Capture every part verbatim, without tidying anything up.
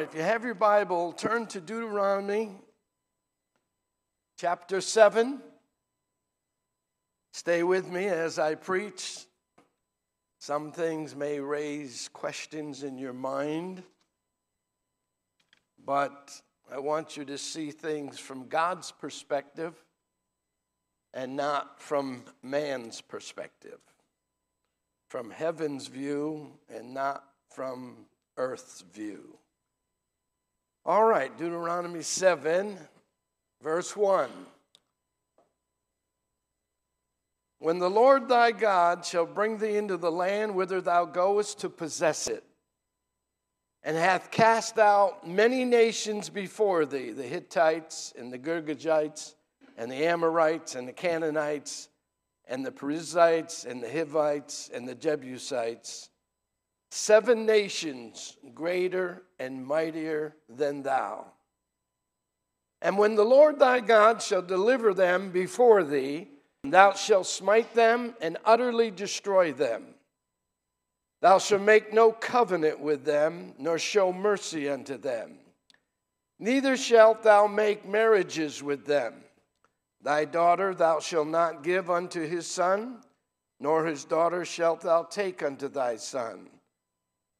If you have your Bible, turn to Deuteronomy chapter seven. Stay with me as I preach. Some things may raise questions in your mind, but I want you to see things from God's perspective and not from man's perspective, from heaven's view and not from earth's view. All right, Deuteronomy seven, verse one. When the Lord thy God shall bring thee into the land whither thou goest to possess it, and hath cast out many nations before thee, the Hittites and the Gergagites and the Amorites and the Canaanites and the Perizzites and the Hivites and the Jebusites, seven nations greater and mightier than thou. And when the Lord thy God shall deliver them before thee, thou shalt smite them and utterly destroy them. Thou shalt make no covenant with them, nor show mercy unto them. Neither shalt thou make marriages with them. Thy daughter thou shalt not give unto his son, nor his daughter shalt thou take unto thy son.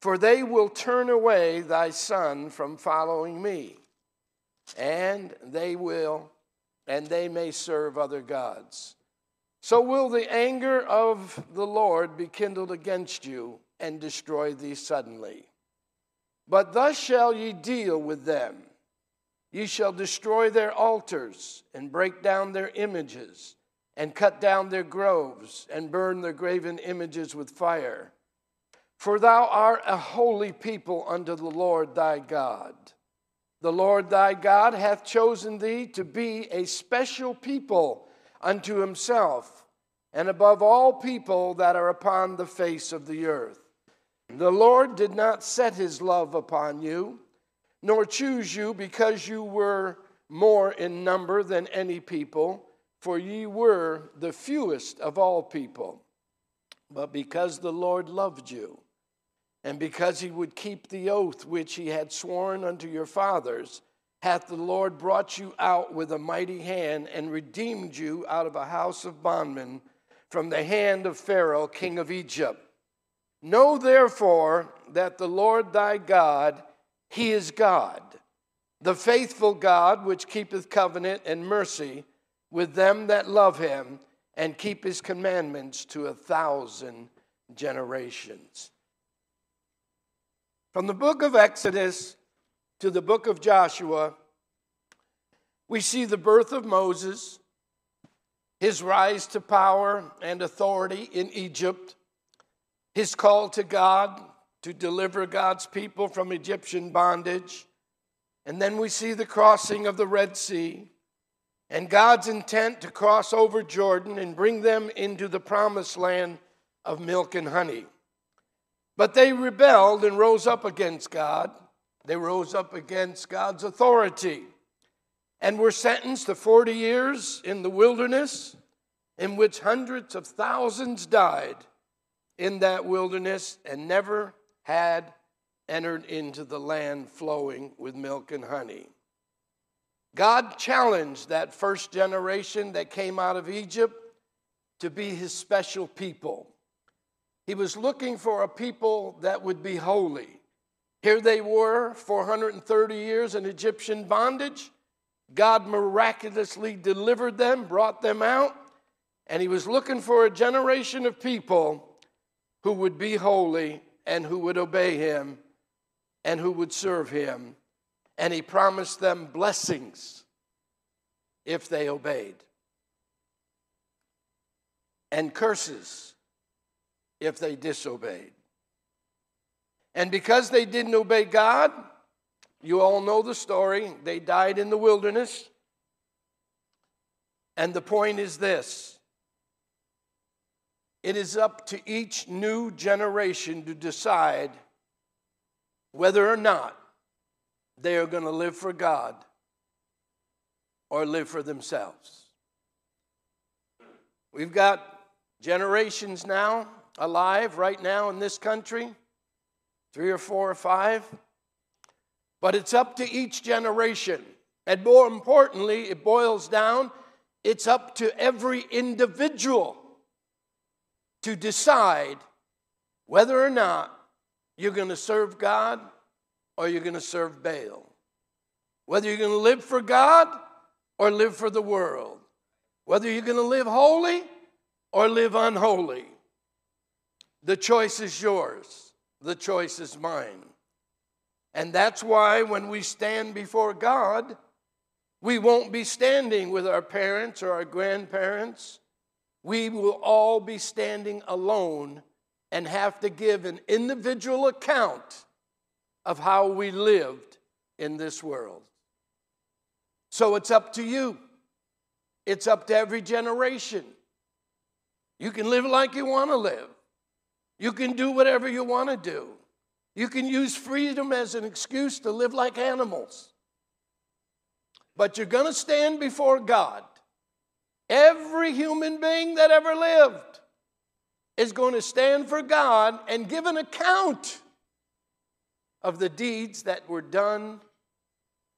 For they will turn away thy son from following me, and they will, and they may serve other gods. So will the anger of the Lord be kindled against you, and destroy thee suddenly. But thus shall ye deal with them. Ye shall destroy their altars, and break down their images, and cut down their groves, and burn their graven images with fire. For thou art a holy people unto the Lord thy God. The Lord thy God hath chosen thee to be a special people unto himself, and above all people that are upon the face of the earth. The Lord did not set his love upon you, nor choose you because you were more in number than any people, for ye were the fewest of all people. But because the Lord loved you, and because he would keep the oath which he had sworn unto your fathers, hath the Lord brought you out with a mighty hand, and redeemed you out of a house of bondmen, from the hand of Pharaoh, king of Egypt. Know therefore that the Lord thy God, he is God, the faithful God, which keepeth covenant and mercy with them that love him, and keep his commandments to a thousand generations. From the book of Exodus to the book of Joshua, we see the birth of Moses, his rise to power and authority in Egypt, his call to God to deliver God's people from Egyptian bondage, and then we see the crossing of the Red Sea, and God's intent to cross over Jordan and bring them into the promised land of milk and honey. But they rebelled and rose up against God. They rose up against God's authority and were sentenced to forty years in the wilderness, in which hundreds of thousands died in that wilderness and never had entered into the land flowing with milk and honey. God challenged that first generation that came out of Egypt to be his special people. He was looking for a people that would be holy. Here they were, four hundred thirty years in Egyptian bondage. God miraculously delivered them, brought them out, and he was looking for a generation of people who would be holy and who would obey him and who would serve him. And he promised them blessings if they obeyed, and curses if they disobeyed. And because they didn't obey God, you all know the story. They died in the wilderness. And the point is this: it is up to each new generation to decide whether or not they are going to live for God or live for themselves. We've got generations now alive right now in this country, three or four or five, But it's up to each generation. And more importantly, it boils down, it's up to every individual to decide whether or not you're going to serve God or you're going to serve Baal. Whether you're going to live for God or live for the world. Whether you're going to live holy or live unholy. The choice is yours. The choice is mine. And that's why when we stand before God, we won't be standing with our parents or our grandparents. We will all be standing alone and have to give an individual account of how we lived in this world. So it's up to you. It's up to every generation. You can live like you want to live. You can do whatever you want to do. You can use freedom as an excuse to live like animals. But you're going to stand before God. Every human being that ever lived is going to stand for God and give an account of the deeds that were done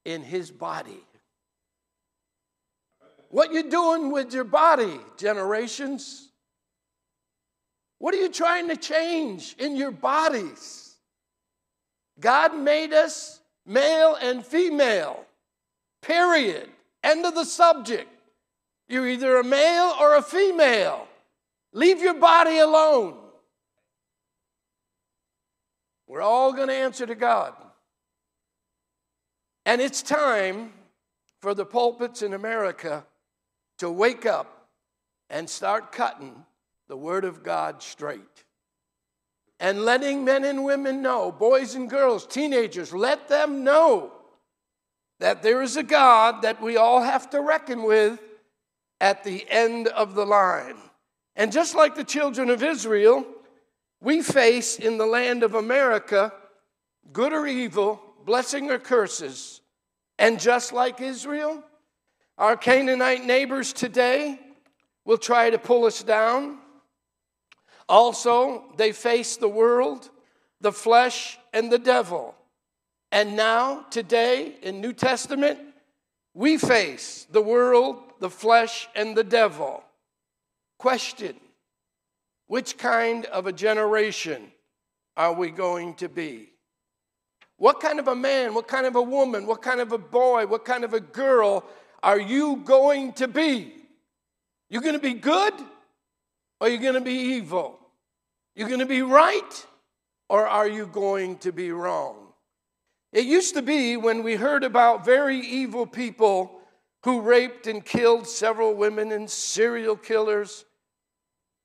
in his body. What you doing with your body, generations? What are you trying to change in your bodies? God made us male and female. Period. End of the subject. You're either a male or a female. Leave your body alone. We're all going to answer to God. And it's time for the pulpits in America to wake up and start cutting the Word of God straight. And letting men and women know, boys and girls, teenagers, let them know that there is a God that we all have to reckon with at the end of the line. And just like the children of Israel, we face in the land of America good or evil, blessing or curses. And just like Israel, our Canaanite neighbors today will try to pull us down. Also, they face the world, the flesh, and the devil. And now, today, in New Testament, we face the world, the flesh, and the devil. Question. Which kind of a generation are we going to be? What kind of a man, what kind of a woman, what kind of a boy, what kind of a girl are you going to be? You're going to be good or you're going to be evil? You're going to be right or are you going to be wrong? It used to be when we heard about very evil people who raped and killed several women and serial killers,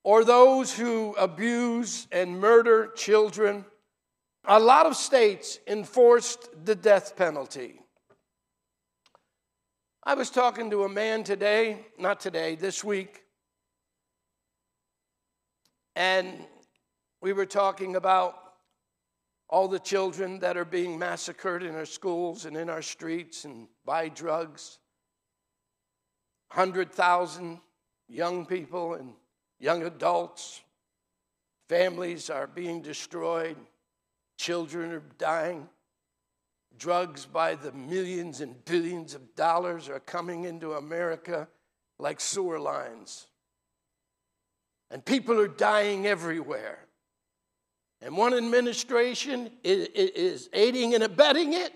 or those who abuse and murder children. A lot of states enforced the death penalty. I was talking to a man today, not today, this week, and we were talking about all the children that are being massacred in our schools and in our streets and by drugs. one hundred thousand young people and young adults, families are being destroyed, children are dying, drugs by the millions and billions of dollars are coming into America like sewer lines. And people are dying everywhere. And one administration is aiding and abetting it,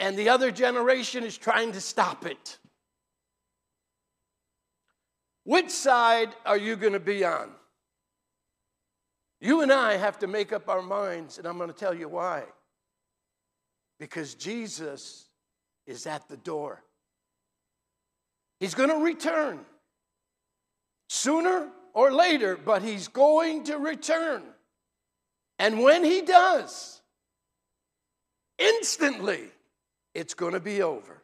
and the other generation is trying to stop it. Which side are you going to be on? You and I have to make up our minds, and I'm going to tell you why. Because Jesus is at the door. He's going to return sooner or later, but he's going to return. And when he does, instantly, it's going to be over.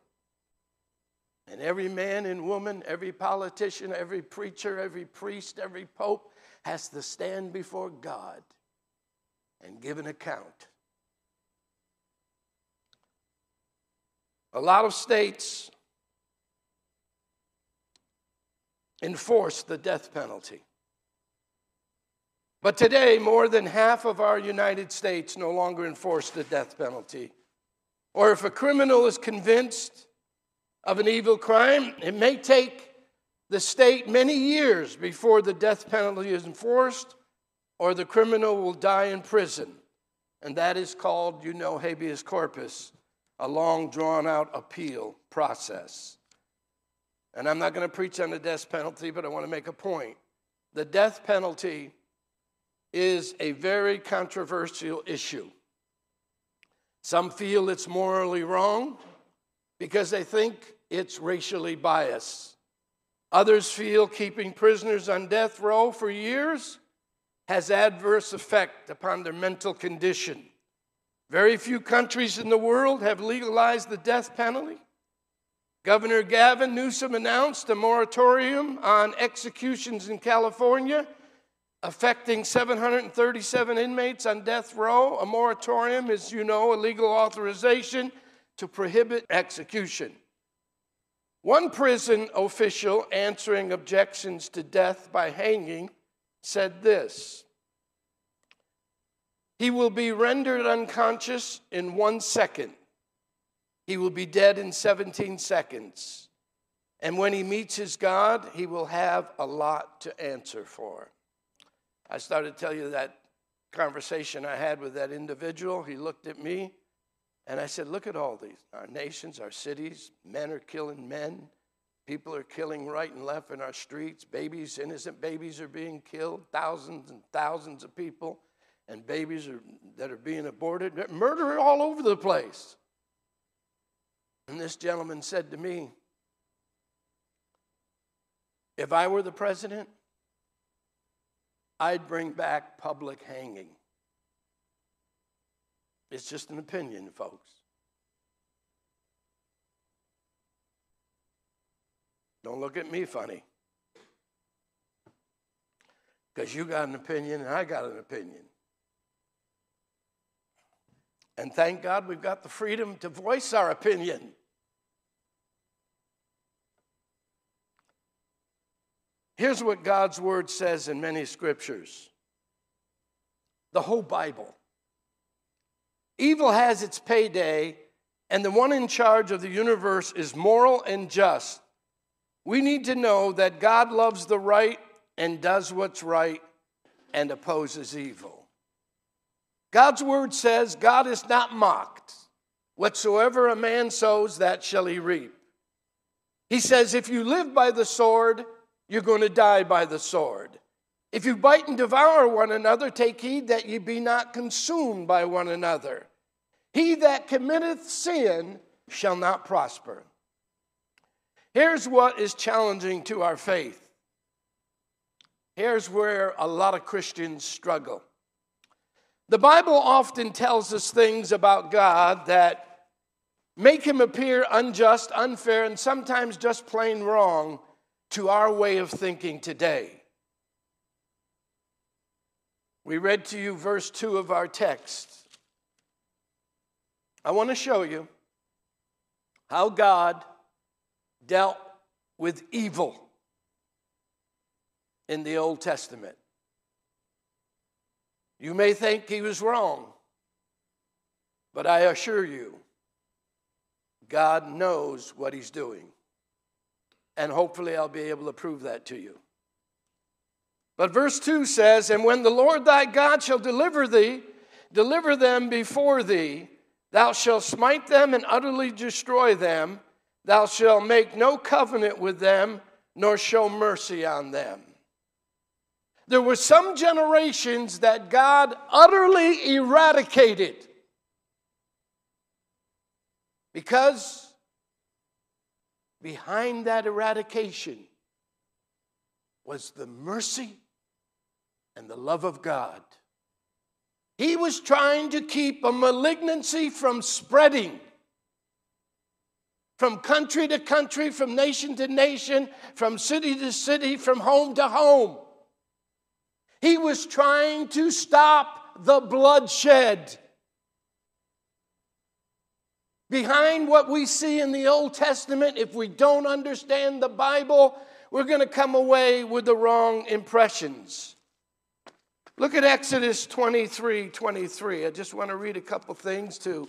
And every man and woman, every politician, every preacher, every priest, every pope has to stand before God and give an account. A lot of states enforce the death penalty. But today, more than half of our United States no longer enforce the death penalty. Or if a criminal is convinced of an evil crime, it may take the state many years before the death penalty is enforced, or the criminal will die in prison. And that is called, you know, habeas corpus, a long, drawn-out appeal process. And I'm not going to preach on the death penalty, but I want to make a point. The death penalty is a very controversial issue. Some feel it's morally wrong because they think it's racially biased. Others feel keeping prisoners on death row for years has adverse effect upon their mental condition. Very few countries in the world have legalized the death penalty. Governor Gavin Newsom announced a moratorium on executions in California, affecting seven hundred thirty-seven inmates on death row. A moratorium is, you know, a legal authorization to prohibit execution. One prison official answering objections to death by hanging said this: "He will be rendered unconscious in one second. He will be dead in seventeen seconds. And when he meets his God, he will have a lot to answer for." I started to tell you that conversation I had with that individual. He looked at me, and I said, look at all these, our nations, our cities, men are killing men, people are killing right and left in our streets, babies, innocent babies are being killed, thousands and thousands of people, and babies are, that are being aborted, murder all over the place. And this gentleman said to me, if I were the president, I'd bring back public hanging. It's just an opinion, folks. Don't look at me funny. Because you got an opinion and I got an opinion. And thank God we've got the freedom to voice our opinion. Here's what God's word says in many scriptures. The whole Bible. Evil has its payday, and the one in charge of the universe is moral and just. We need to know that God loves the right and does what's right and opposes evil. God's word says God is not mocked. Whatsoever a man sows, that shall he reap. He says if you live by the sword, you're going to die by the sword. If you bite and devour one another, take heed that ye be not consumed by one another. He that committeth sin shall not prosper. Here's what is challenging to our faith. Here's where a lot of Christians struggle. The Bible often tells us things about God that make him appear unjust, unfair, and sometimes just plain wrong to our way of thinking today. We read to you verse two of our text. I want to show you how God dealt with evil in the Old Testament. You may think he was wrong, but I assure you, God knows what he's doing. And hopefully I'll be able to prove that to you. But verse two says, and when the Lord thy God shall deliver thee, deliver them before thee, thou shalt smite them and utterly destroy them. Thou shalt make no covenant with them, nor show mercy on them. There were some generations that God utterly eradicated because behind that eradication was the mercy and the love of God. He was trying to keep a malignancy from spreading from country to country, from nation to nation, from city to city, from home to home. He was trying to stop the bloodshed. Behind what we see in the Old Testament, if we don't understand the Bible, we're going to come away with the wrong impressions. Look at Exodus twenty-three twenty-three. I just want to read a couple things to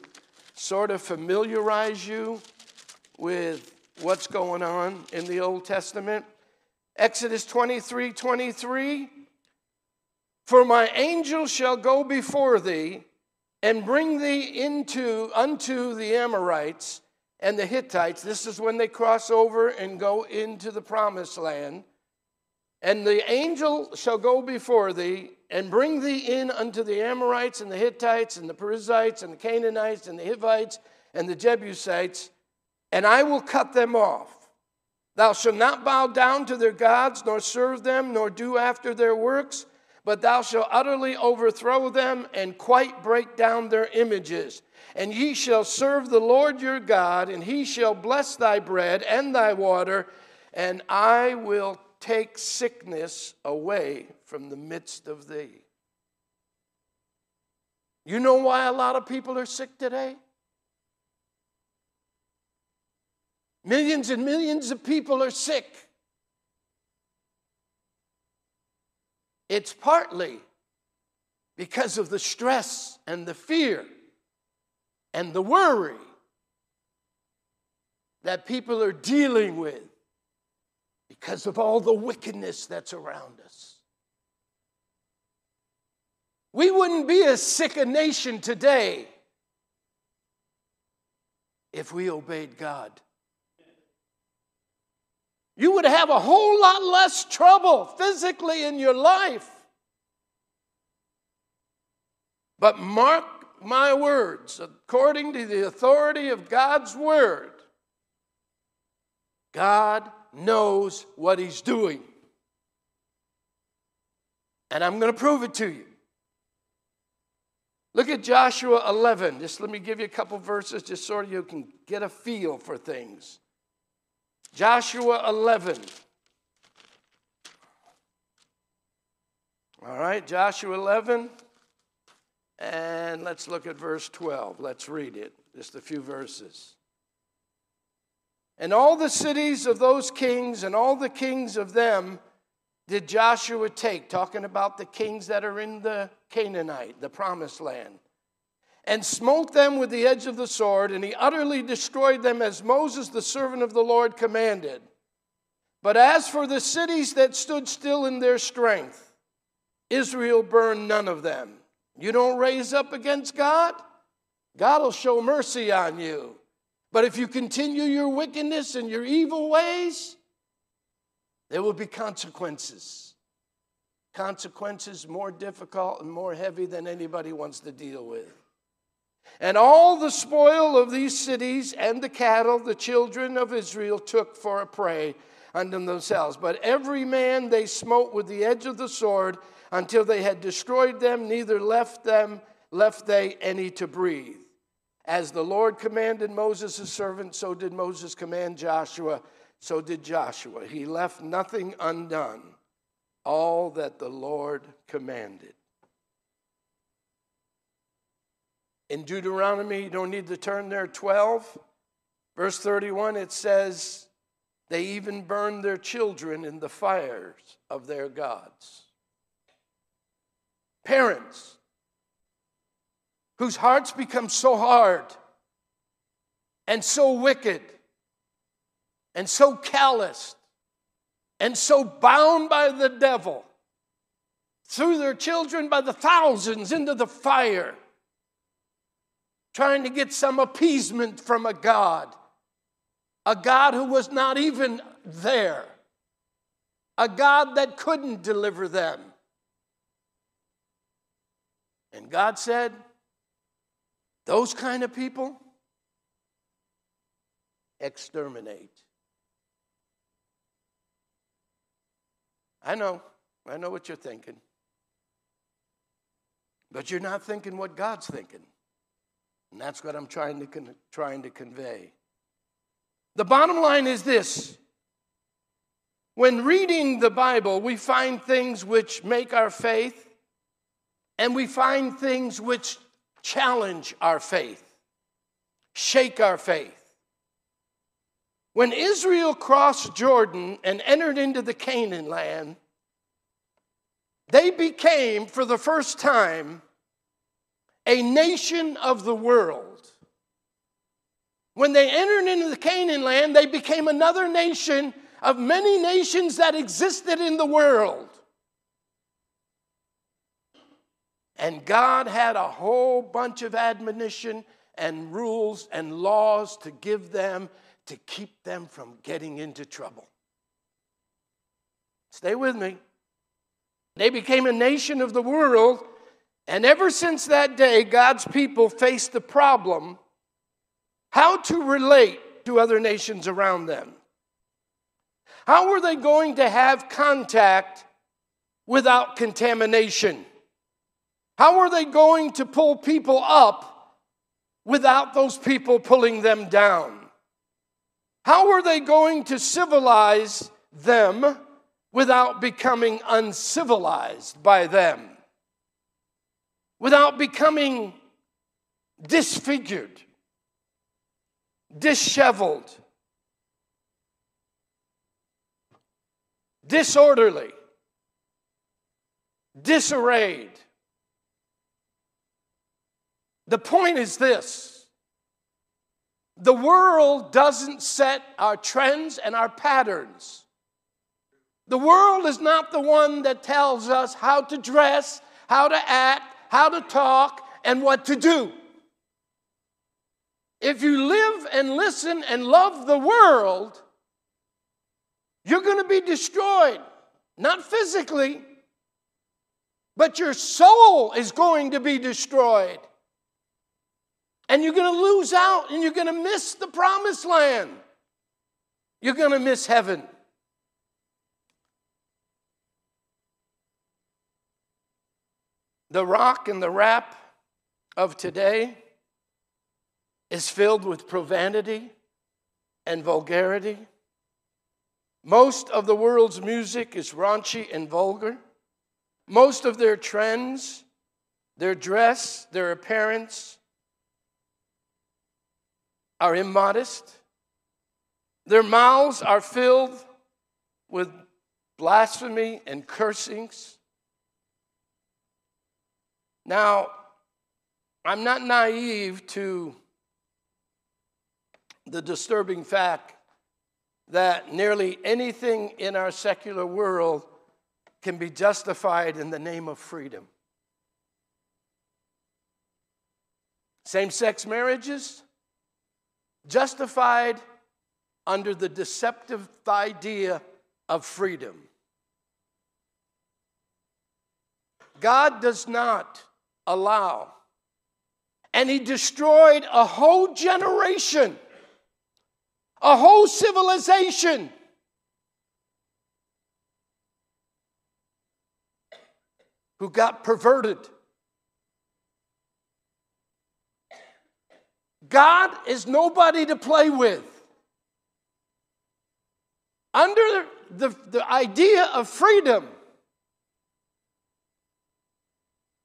sort of familiarize you with what's going on in the Old Testament. Exodus twenty-three twenty-three. For my angel shall go before thee, and bring thee into unto the Amorites and the Hittites. This is when they cross over and go into the promised land. And the angel shall go before thee, and bring thee in unto the Amorites and the Hittites and the Perizzites and the Canaanites and the Hivites and the Jebusites, and I will cut them off. Thou shalt not bow down to their gods, nor serve them, nor do after their works, but thou shalt utterly overthrow them and quite break down their images. And ye shall serve the Lord your God, and he shall bless thy bread and thy water, and I will take sickness away from the midst of thee. You know why a lot of people are sick today? Millions and millions of people are sick. It's partly because of the stress and the fear and the worry that people are dealing with because of all the wickedness that's around us. We wouldn't be as sick a nation today if we obeyed God. You would have a whole lot less trouble physically in your life. But mark my words, according to the authority of God's word, God knows what he's doing. And I'm going to prove it to you. Look at Joshua eleven. Just let me give you a couple verses just so you can get a feel for things. Joshua eleven. All right, Joshua eleven. And let's look at verse twelve. Let's read it, just a few verses. And all the cities of those kings and all the kings of them did Joshua take, talking about the kings that are in the Canaanite, the promised land, and smote them with the edge of the sword, and he utterly destroyed them as Moses the servant of the Lord commanded. But as for the cities that stood still in their strength, Israel burned none of them. You don't raise up against God, God will show mercy on you. But if you continue your wickedness and your evil ways, there will be consequences. Consequences more difficult and more heavy than anybody wants to deal with. And all the spoil of these cities and the cattle the children of Israel took for a prey unto themselves. But every man they smote with the edge of the sword until they had destroyed them, neither left them, left they any to breathe. As the Lord commanded Moses his servant, so did Moses command Joshua, so did Joshua. He left nothing undone, all that the Lord commanded. In Deuteronomy, you don't need to turn there, twelve, verse thirty-one, it says, they even burned their children in the fires of their gods. Parents whose hearts become so hard and so wicked and so calloused and so bound by the devil, threw their children by the thousands into the fire, trying to get some appeasement from a God, a God who was not even there, a God that couldn't deliver them. And God said, those kind of people, exterminate. I know, I know what you're thinking, but you're not thinking what God's thinking. And that's what I'm trying to, con- trying to convey. The bottom line is this. When reading the Bible, we find things which make our faith, and we find things which challenge our faith, shake our faith. When Israel crossed Jordan and entered into the Canaan land, They became, for the first time, a nation of the world. When they entered into the Canaan land, they became another nation of many nations that existed in the world. And God had a whole bunch of admonition and rules and laws to give them to keep them from getting into trouble. Stay with me. They became a nation of the world, and ever since that day, God's people faced the problem how to relate to other nations around them. How were they going to have contact without contamination? How were they going to pull people up without those people pulling them down? How were they going to civilize them without becoming uncivilized by them? Without becoming disfigured, disheveled, disorderly, disarrayed. The point is this: the world doesn't set our trends and our patterns. The world is not the one that tells us how to dress, how to act, how to talk, and what to do. If you live and listen and love the world, you're going to be destroyed, not physically, but your soul is going to be destroyed. And you're going to lose out, and you're going to miss the promised land. You're going to miss heaven. The rock and the rap of today is filled with profanity and vulgarity. Most of the world's music is raunchy and vulgar. Most of their trends, their dress, their appearance are immodest. Their mouths are filled with blasphemy and cursings. Now, I'm not naive to the disturbing fact that nearly anything in our secular world can be justified in the name of freedom. Same-sex marriages, justified under the deceptive idea of freedom. God does not allow, and he destroyed a whole generation, a whole civilization. Who got perverted. God is nobody to play with. Under the, the idea of freedom,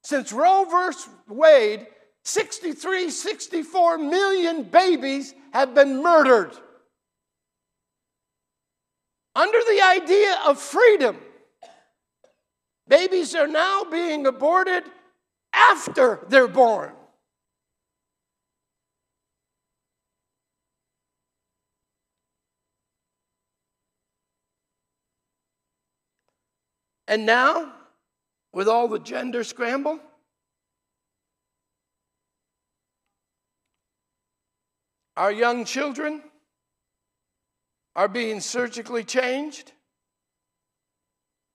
since Roe versus Wade, sixty-three, sixty-four million babies have been murdered. Under the idea of freedom, babies are now being aborted after they're born. And now, with all the gender scramble, our young children are being surgically changed.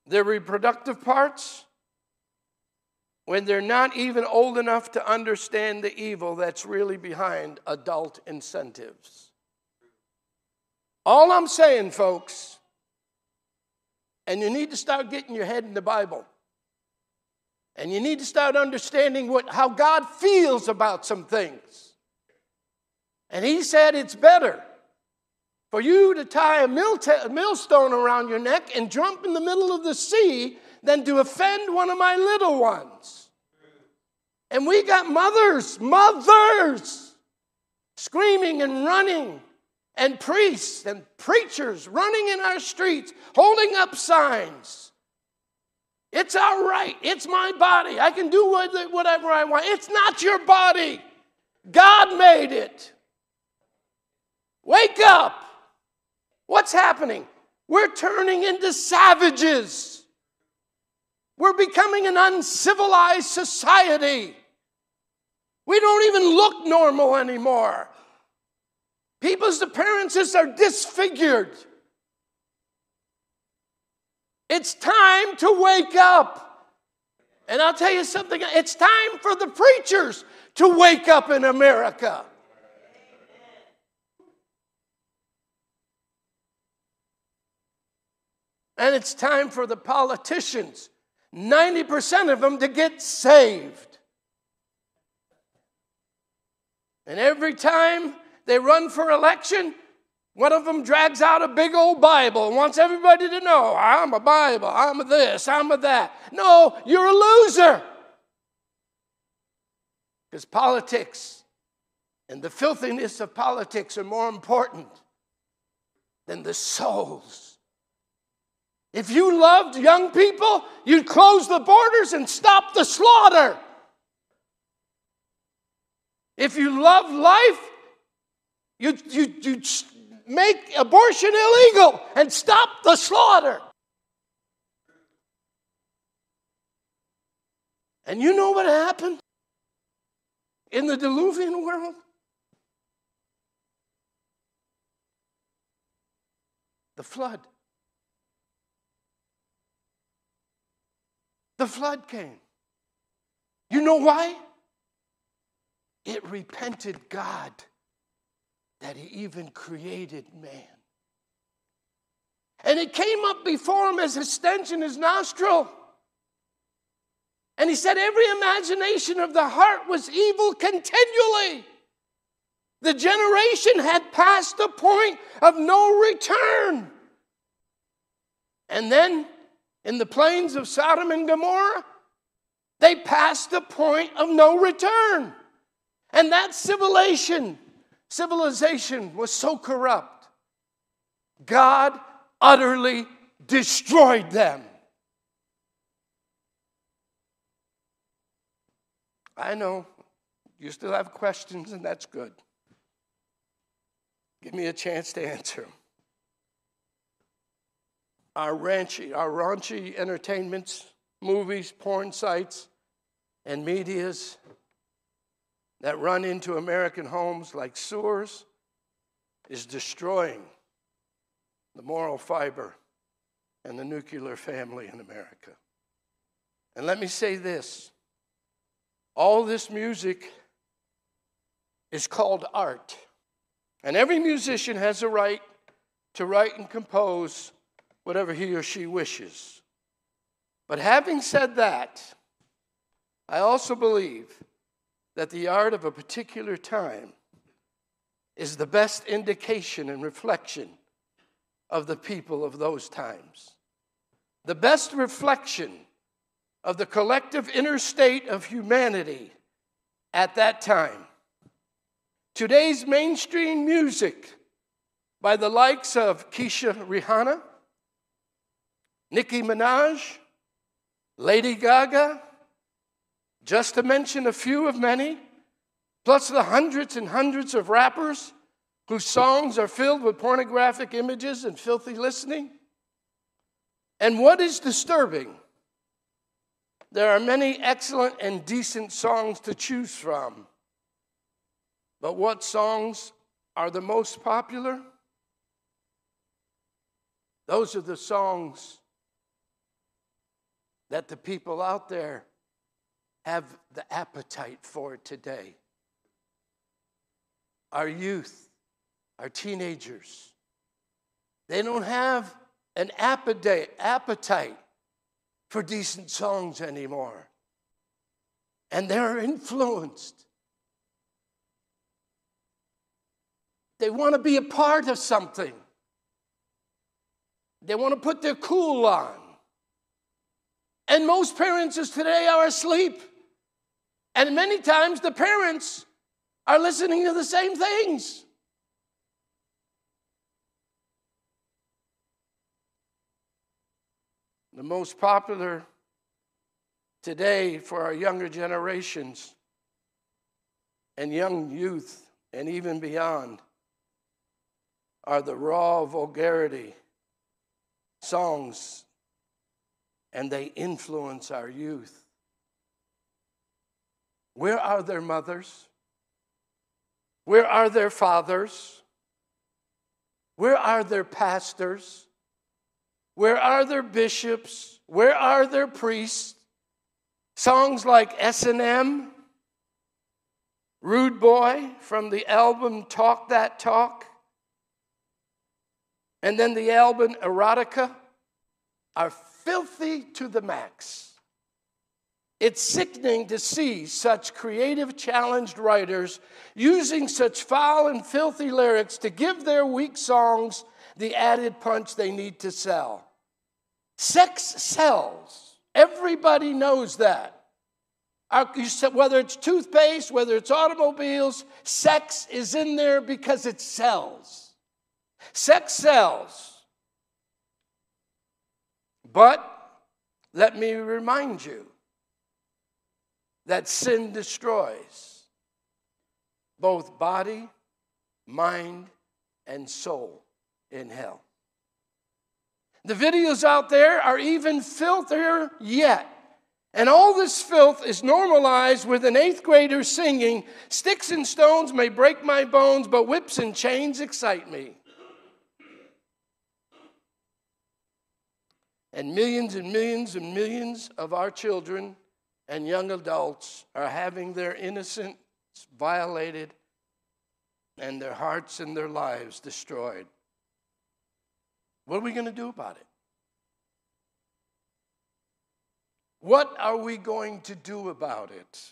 Their reproductive parts, when they're not even old enough to understand the evil that's really behind adult incentives. All I'm saying, folks, and you need to start getting your head in the Bible, and you need to start understanding what, how God feels about some things. And he said it's better for you to tie a millstone around your neck and jump in the middle of the sea than to offend one of my little ones. And we got mothers, mothers, screaming and running, and priests and preachers running in our streets, holding up signs. It's all right. It's my body. I can do whatever I want. It's not your body. God made it. Wake up. What's happening? We're turning into savages. We're becoming an uncivilized society. We don't even look normal anymore. People's appearances are disfigured. It's time to wake up. And I'll tell you something, it's time for the preachers to wake up in America. And it's time for the politicians, ninety percent of them, to get saved. And every time they run for election, one of them drags out a big old Bible and wants everybody to know, I'm a Bible, I'm a this, I'm a that. No, you're a loser. Because politics and the filthiness of politics are more important than the souls. If you loved young people, you'd close the borders and stop the slaughter. If you love life, you'd... you, you, make abortion illegal and stop the slaughter. And you know what happened in the Diluvian world? The flood. The flood came. You know why? It repented God that he even created man. And it came up before him as a stench in his nostril. And he said, every imagination of the heart was evil continually. The generation had passed the point of no return. And then, in the plains of Sodom and Gomorrah, they passed the point of no return. And that civilization Civilization was so corrupt, God utterly destroyed them. I know, you still have questions, and that's good. Give me a chance to answer them. Our raunchy, our raunchy entertainments, movies, porn sites, and medias that run into American homes like sewers is destroying the moral fiber and the nuclear family in America. And let me say this. All this music is called art. And every musician has a right to write and compose whatever he or she wishes. But having said that, I also believe that the art of a particular time is the best indication and reflection of the people of those times. The best reflection of the collective inner state of humanity at that time. Today's mainstream music by the likes of Kesha, Rihanna, Nicki Minaj, Lady Gaga, just to mention a few of many, plus the hundreds and hundreds of rappers whose songs are filled with pornographic images and filthy listening. And what is disturbing, there are many excellent and decent songs to choose from. But what songs are the most popular? Those are the songs that the people out there have the appetite for today. Our youth, our teenagers, they don't have an appetite for decent songs anymore. And they're influenced. They want to be a part of something. They want to put their cool on. And most parents today are asleep. And many times the parents are listening to the same things. The most popular today for our younger generations and young youth and even beyond are the raw vulgarity songs, and they influence our youth. Where are their mothers? Where are their fathers? Where are their pastors? Where are their bishops? Where are their priests? Songs like S and M, Rude Boy from the album Talk That Talk, and then the album Erotica are filthy to the max. It's sickening to see such creative, challenged writers using such foul and filthy lyrics to give their weak songs the added punch they need to sell. Sex sells. Everybody knows that. Our, whether it's toothpaste, whether it's automobiles, sex is in there because it sells. Sex sells. But let me remind you that sin destroys both body, mind, and soul in hell. The videos out there are even filthier yet. And all this filth is normalized with an eighth grader singing, "Sticks and stones may break my bones, but whips and chains excite me." And millions and millions and millions of our children and young adults are having their innocence violated and their hearts and their lives destroyed. What are we going to do about it? What are we going to do about it?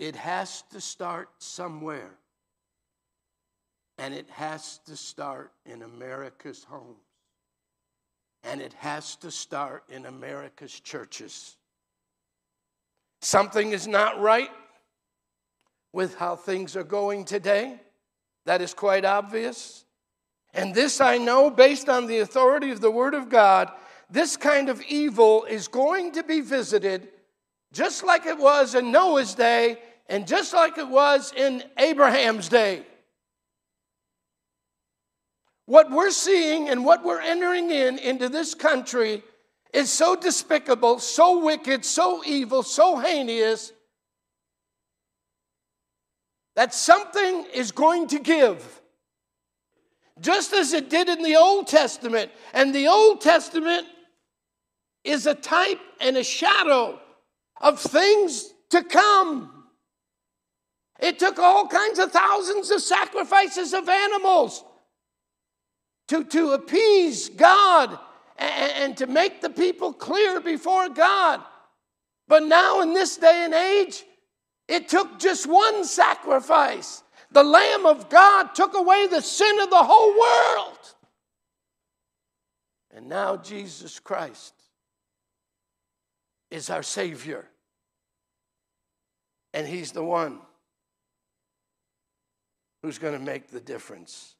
It has to start somewhere, and it has to start in America's homes. And it has to start in America's churches. Something is not right with how things are going today. That is quite obvious. And this I know, based on the authority of the Word of God, this kind of evil is going to be visited just like it was in Noah's day and just like it was in Abraham's day. What we're seeing and what we're entering in into this country is so despicable, so wicked, so evil, so heinous that something is going to give. Just as it did in the Old Testament. And the Old Testament is a type and a shadow of things to come. It took all kinds of thousands of sacrifices of animals To, to appease God and, and to make the people clear before God. But now in this day and age, it took just one sacrifice. The Lamb of God took away the sin of the whole world. And now Jesus Christ is our Savior. And He's the one who's going to make the difference.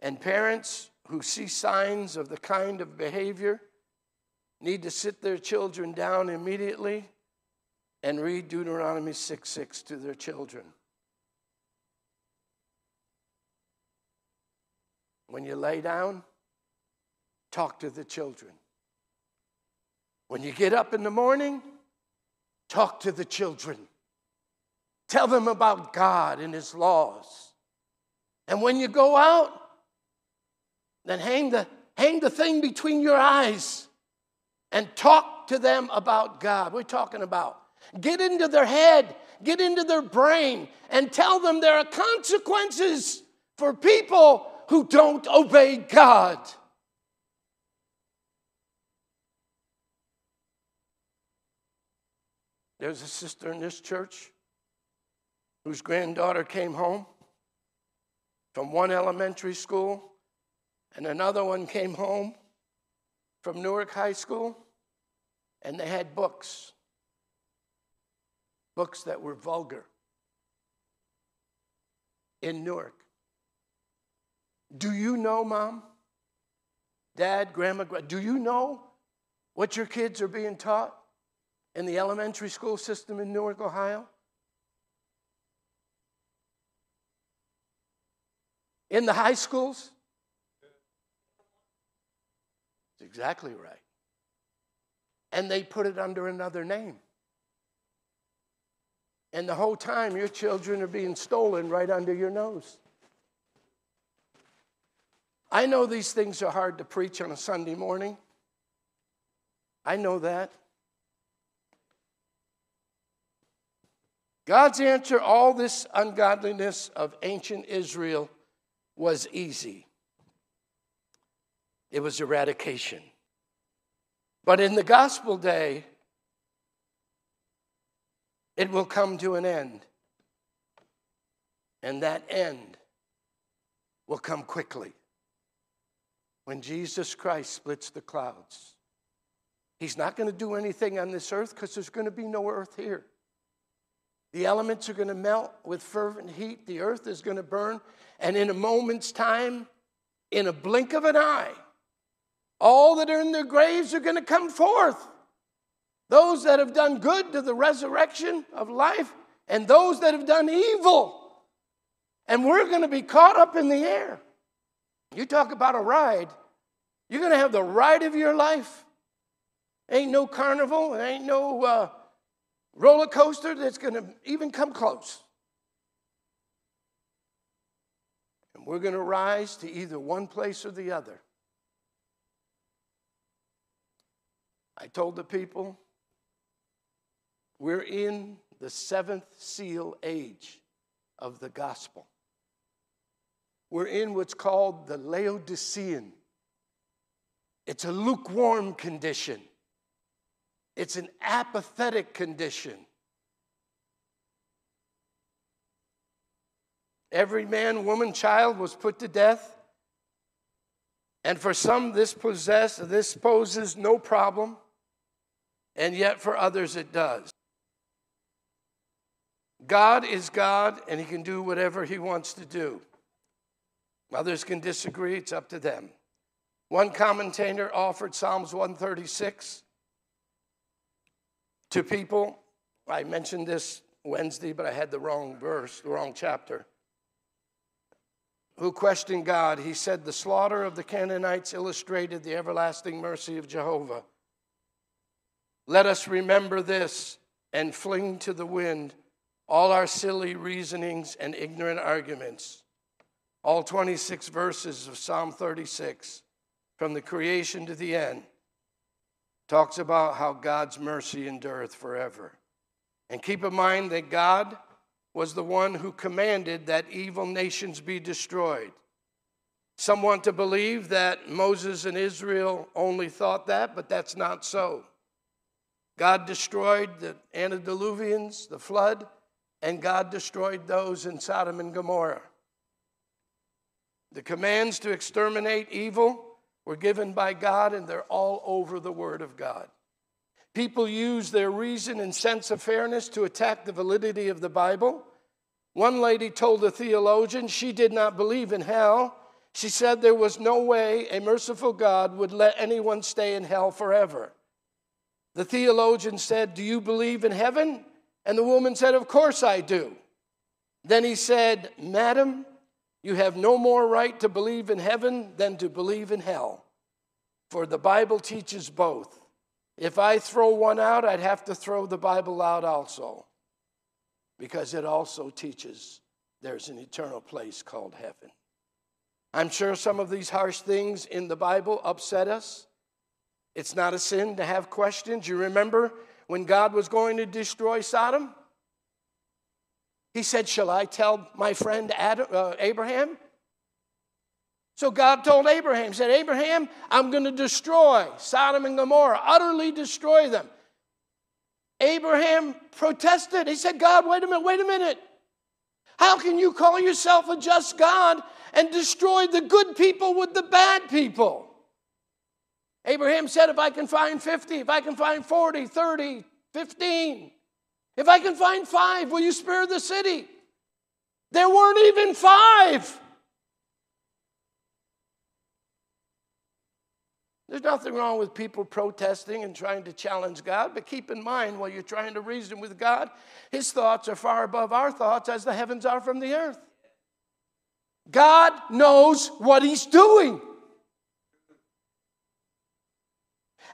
And parents who see signs of the kind of behavior need to sit their children down immediately and read Deuteronomy six six to their children. When you lay down, talk to the children. When you get up in the morning, talk to the children. Tell them about God and His laws. And when you go out, then hang the, hang the thing between your eyes and talk to them about God. We're talking about get into their head, get into their brain, and tell them there are consequences for people who don't obey God. There's a sister in this church whose granddaughter came home from one elementary school, and another one came home from Newark High School, and they had books. Books that were vulgar in Newark. Do you know, Mom, Dad, grandma, do you know what your kids are being taught in the elementary school system in Newark, Ohio? In the high schools? That's exactly right. And they put it under another name. And the whole time, your children are being stolen right under your nose. I know these things are hard to preach on a Sunday morning. I know that. God's answer, all this ungodliness of ancient Israel was easy. It was eradication. But in the gospel day, it will come to an end. And that end will come quickly. When Jesus Christ splits the clouds, he's not going to do anything on this earth because there's going to be no earth here. The elements are going to melt with fervent heat. The earth is going to burn. And in a moment's time, in a blink of an eye, all that are in their graves are going to come forth. Those that have done good to the resurrection of life and those that have done evil. And we're going to be caught up in the air. You talk about a ride. You're going to have the ride of your life. Ain't no carnival. Ain't no uh, roller coaster that's going to even come close. And we're going to rise to either one place or the other. I told the people, we're in the seventh seal age of the gospel. We're in what's called the Laodicean. It's a lukewarm condition. It's an apathetic condition. Every man, woman, child was put to death. And for some, this possess, this poses no problem. And yet for others, it does. God is God, and he can do whatever he wants to do. Others can disagree. It's up to them. One commentator offered Psalms one thirty-six to people. I mentioned this Wednesday, but I had the wrong verse, the wrong chapter. Who questioned God. He said, the slaughter of the Canaanites illustrated the everlasting mercy of Jehovah. Let us remember this and fling to the wind all our silly reasonings and ignorant arguments. All twenty-six verses of Psalm thirty-six, from the creation to the end, talks about how God's mercy endureth forever. And keep in mind that God was the one who commanded that evil nations be destroyed. Some want to believe that Moses and Israel only thought that, but that's not so. God destroyed the antediluvians, the flood, and God destroyed those in Sodom and Gomorrah. The commands to exterminate evil were given by God, and they're all over the Word of God. People use their reason and sense of fairness to attack the validity of the Bible. One lady told a theologian she did not believe in hell. She said there was no way a merciful God would let anyone stay in hell forever. The theologian said, do you believe in heaven? And the woman said, of course I do. Then he said, madam, you have no more right to believe in heaven than to believe in hell, for the Bible teaches both. If I throw one out, I'd have to throw the Bible out also, because it also teaches there's an eternal place called heaven. I'm sure some of these harsh things in the Bible upset us. It's not a sin to have questions. You remember when God was going to destroy Sodom? He said, shall I tell my friend Adam, uh, Abraham? So God told Abraham, he said, Abraham, I'm going to destroy Sodom and Gomorrah, utterly destroy them. Abraham protested. He said, God, wait a minute, wait a minute. How can you call yourself a just God and destroy the good people with the bad people? Abraham said, if I can find fifty, if I can find forty, thirty, fifteen, if I can find five, will you spare the city? There weren't even five. There's nothing wrong with people protesting and trying to challenge God, but keep in mind, while you're trying to reason with God, his thoughts are far above our thoughts as the heavens are from the earth. God knows what he's doing.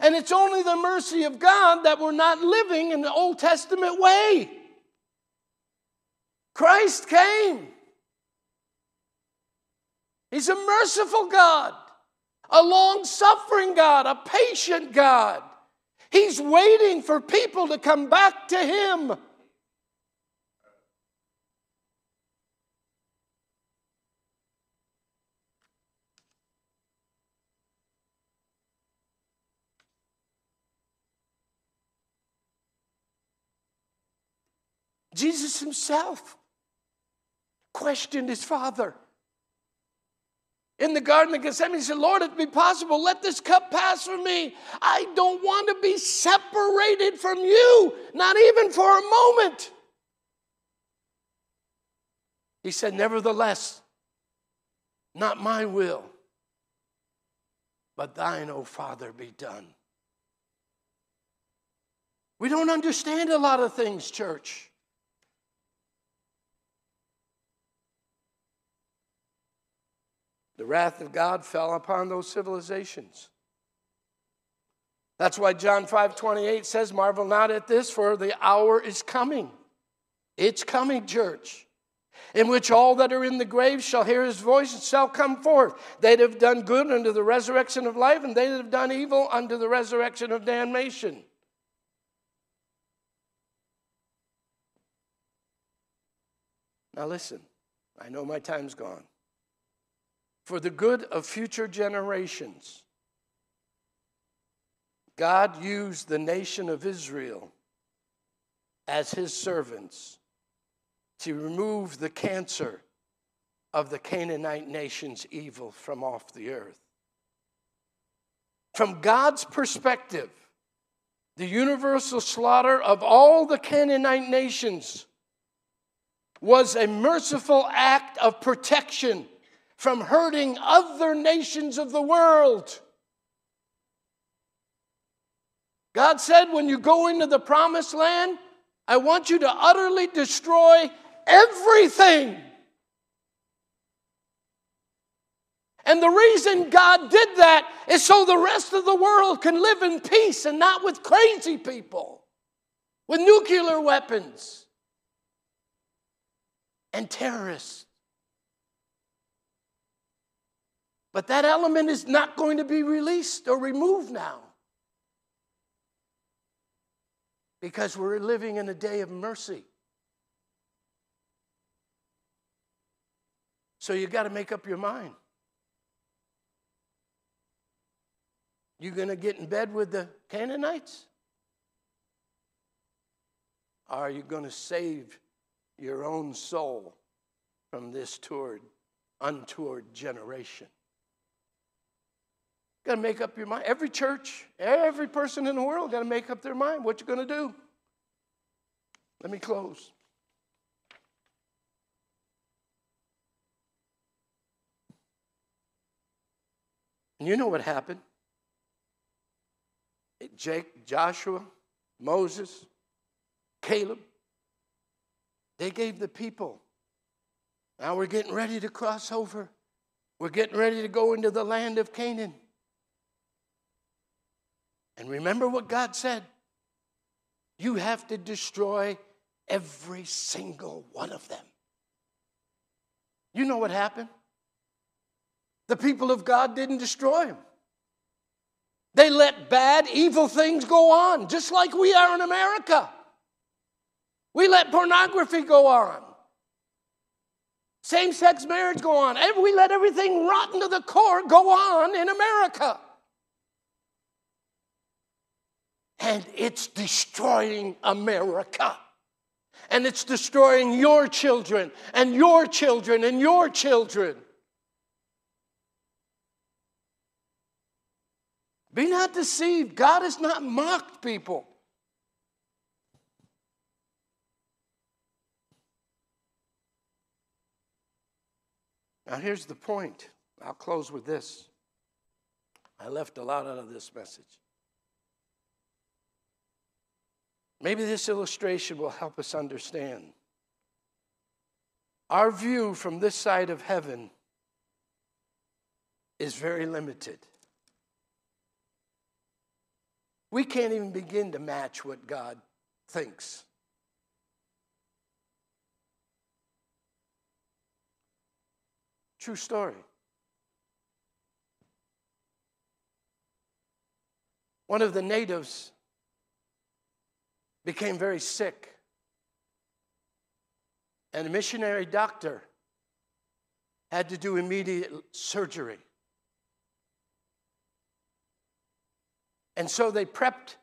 And it's only the mercy of God that we're not living in the Old Testament way. Christ came. He's a merciful God, a long-suffering God, a patient God. He's waiting for people to come back to him. Jesus himself questioned his Father. In the Garden of Gethsemane, he said, Lord, if it be possible, let this cup pass from me. I don't want to be separated from you, not even for a moment. He said, nevertheless, not my will, but thine, O Father, be done. We don't understand a lot of things, church. The wrath of God fell upon those civilizations. That's why John five twenty-eight says, marvel not at this, for the hour is coming. It's coming, church, in which all that are in the grave shall hear his voice and shall come forth. They that have done good unto the resurrection of life, and they that have done evil unto the resurrection of damnation. Now listen, I know my time's gone. For the good of future generations, God used the nation of Israel as his servants to remove the cancer of the Canaanite nation's evil from off the earth. From God's perspective, the universal slaughter of all the Canaanite nations was a merciful act of protection from hurting other nations of the world. God said, when you go into the promised land, I want you to utterly destroy everything. And the reason God did that is so the rest of the world can live in peace and not with crazy people, with nuclear weapons and terrorists. But that element is not going to be released or removed now, because we're living in a day of mercy. So you've got to make up your mind. You going to get in bed with the Canaanites? Or are you going to save your own soul from this toward, untoward generation? Got to make up your mind. Every church, every person in the world got to make up their mind what you're going to do. Let me close. And you know what happened? Jake, Joshua, Moses, Caleb, they gave the people. Now we're getting ready to cross over. We're getting ready to go into the land of Canaan. And remember what God said. You have to destroy every single one of them. You know what happened? The people of God didn't destroy them. They let bad, evil things go on, just like we are in America. We let pornography go on. Same-sex marriage go on. We let everything rotten to the core go on in America. And it's destroying America. And it's destroying your children and your children and your children. Be not deceived. God is not mocked, people. Now here's the point. I'll close with this. I left a lot out of this message. Maybe this illustration will help us understand. Our view from this side of heaven is very limited. We can't even begin to match what God thinks. True story. One of the natives became very sick, and a missionary doctor had to do immediate surgery. And so they prepped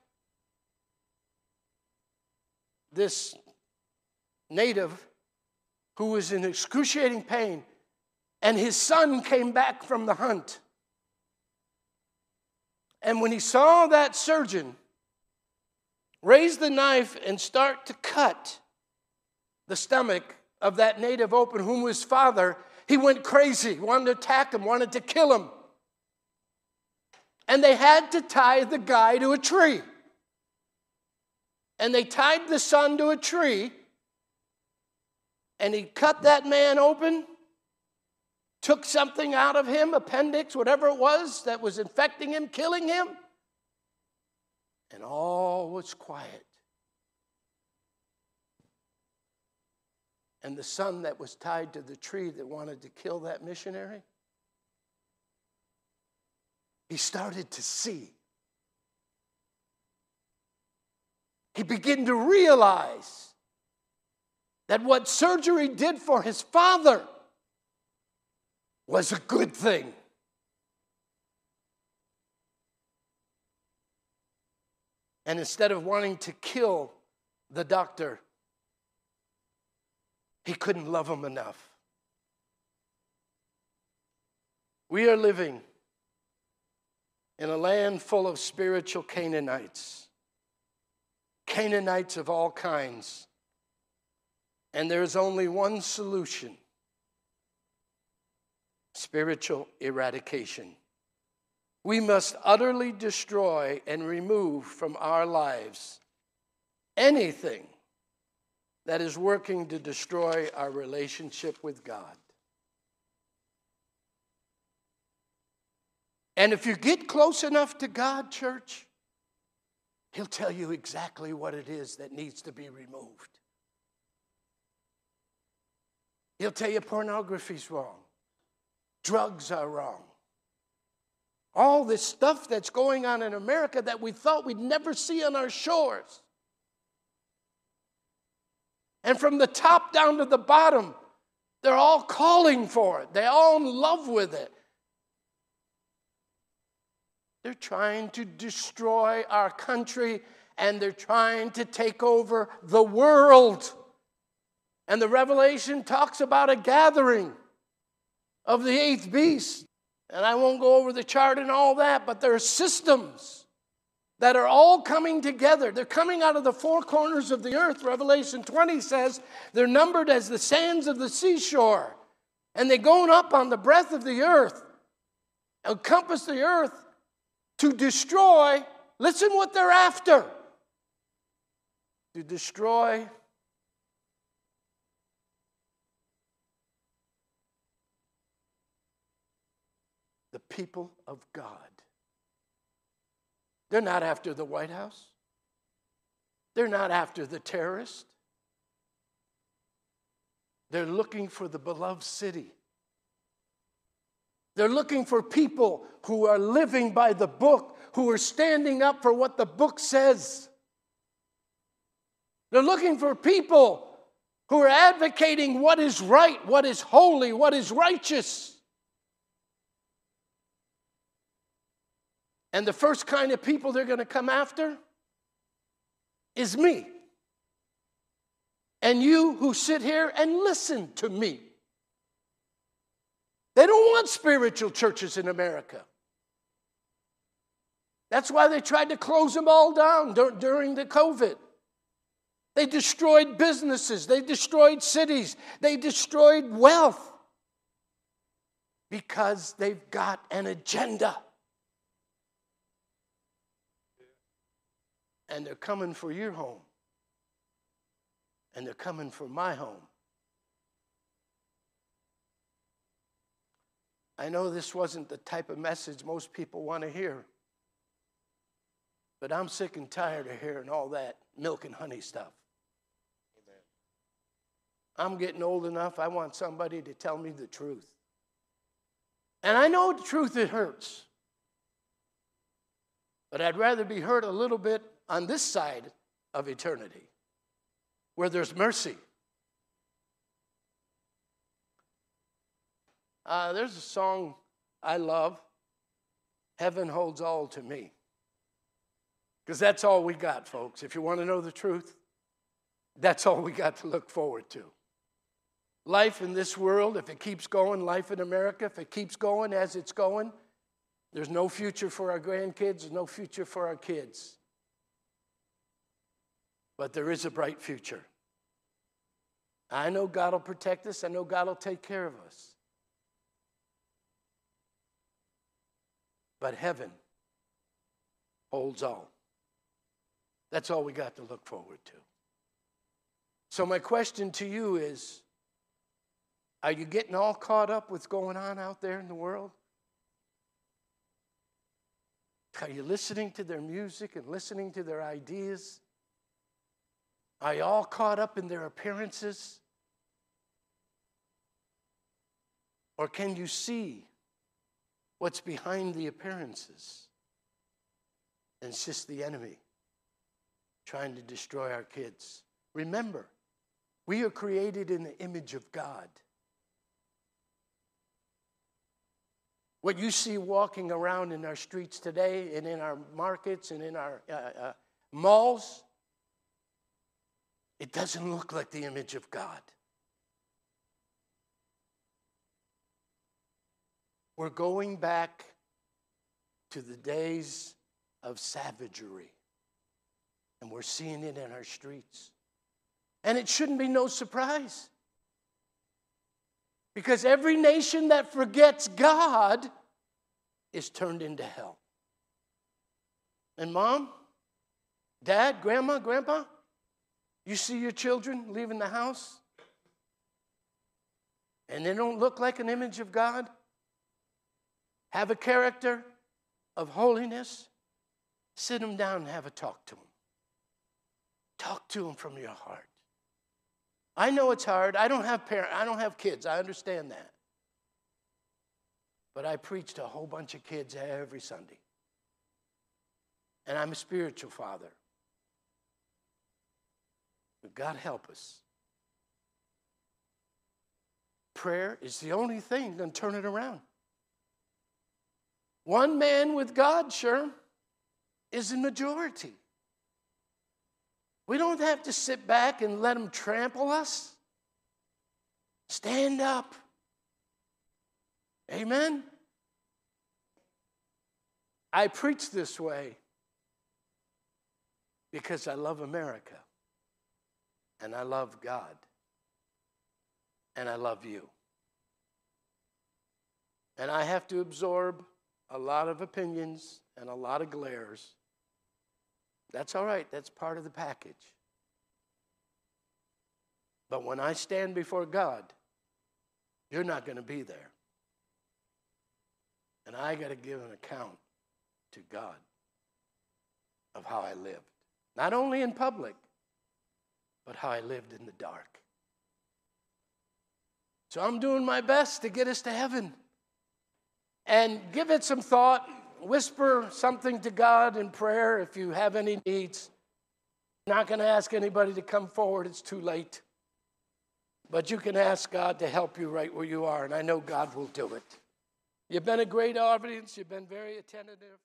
this native who was in excruciating pain, and his son came back from the hunt. And when he saw that surgeon raise the knife and start to cut the stomach of that native open, whom was his father, he went crazy, wanted to attack him, wanted to kill him. And they had to tie the guy to a tree. And they tied the son to a tree, and he cut that man open, took something out of him, appendix, whatever it was that was infecting him, killing him, and all was quiet. And the son that was tied to the tree that wanted to kill that missionary, he started to see. He began to realize that what surgery did for his father was a good thing. And instead of wanting to kill the doctor, he couldn't love him enough. We are living in a land full of spiritual Canaanites, Canaanites of all kinds. And there is only one solution: spiritual eradication. We must utterly destroy and remove from our lives anything that is working to destroy our relationship with God. And if you get close enough to God, church, he'll tell you exactly what it is that needs to be removed. He'll tell you pornography's wrong. Drugs are wrong. All this stuff that's going on in America that we thought we'd never see on our shores. And from the top down to the bottom, they're all calling for it. They're all in love with it. They're trying to destroy our country, and they're trying to take over the world. And the Revelation talks about a gathering of the eighth beast. And I won't go over the chart and all that, but there are systems that are all coming together. They're coming out of the four corners of the earth. Revelation twenty says they're numbered as the sands of the seashore, and they're going up on the breadth of the earth, encompass the earth, to destroy. Listen what they're after. To destroy the people of God. They're not after the White House. They're not after the terrorist. They're looking for the beloved city. They're looking for people who are living by the book, who are standing up for what the book says. They're looking for people who are advocating what is right, what is holy, what is righteous. And the first kind of people they're going to come after is me. And you who sit here and listen to me. They don't want spiritual churches in America. That's why they tried to close them all down dur- during the COVID. They destroyed businesses. They destroyed cities. They destroyed wealth because they've got an agenda. And they're coming for your home. And they're coming for my home. I know this wasn't the type of message most people want to hear. But I'm sick and tired of hearing all that milk and honey stuff. Amen. I'm getting old enough, I want somebody to tell me the truth. And I know the truth, it hurts. But I'd rather be hurt a little bit on this side of eternity, where there's mercy. Uh, there's a song I love, Heaven Holds All to Me. Because that's all we got, folks. If you want to know the truth, that's all we got to look forward to. Life in this world, if it keeps going, life in America, if it keeps going as it's going, there's no future for our grandkids, there's no future for our kids. But there is a bright future. I know God will protect us. I know God will take care of us. But heaven holds all. That's all we got to look forward to. So my question to you is, are you getting all caught up with going on out there in the world? Are you listening to their music and listening to their ideas? Are you all caught up in their appearances? Or can you see what's behind the appearances? And it's just the enemy trying to destroy our kids. Remember, we are created in the image of God. What you see walking around in our streets today and in our markets and in our uh, uh, malls, it doesn't look like the image of God. We're going back to the days of savagery. And we're seeing it in our streets. And it shouldn't be no surprise. Because every nation that forgets God is turned into hell. And mom, dad, grandma, grandpa, you see your children leaving the house and they don't look like an image of God, have a character of holiness, sit them down and have a talk to them. Talk to them from your heart. I know it's hard. I don't have parents. I don't have kids. I understand that. But I preach to a whole bunch of kids every Sunday. And I'm a spiritual father. But God help us. Prayer is the only thing that's going to turn it around. One man with God, sure, is the majority. We don't have to sit back and let them trample us. Stand up. Amen? I preach this way because I love America, and I love God, and I love you. And I have to absorb a lot of opinions and a lot of glares. That's all right. That's part of the package. But when I stand before God, you're not going to be there. And I got to give an account to God of how I lived. Not only in public, but how I lived in the dark. So I'm doing my best to get us to heaven. And give it some thought. Whisper something to God in prayer if you have any needs. I'm not going to ask anybody to come forward. It's too late. But you can ask God to help you right where you are, and I know God will do it. You've been a great audience. You've been very attentive.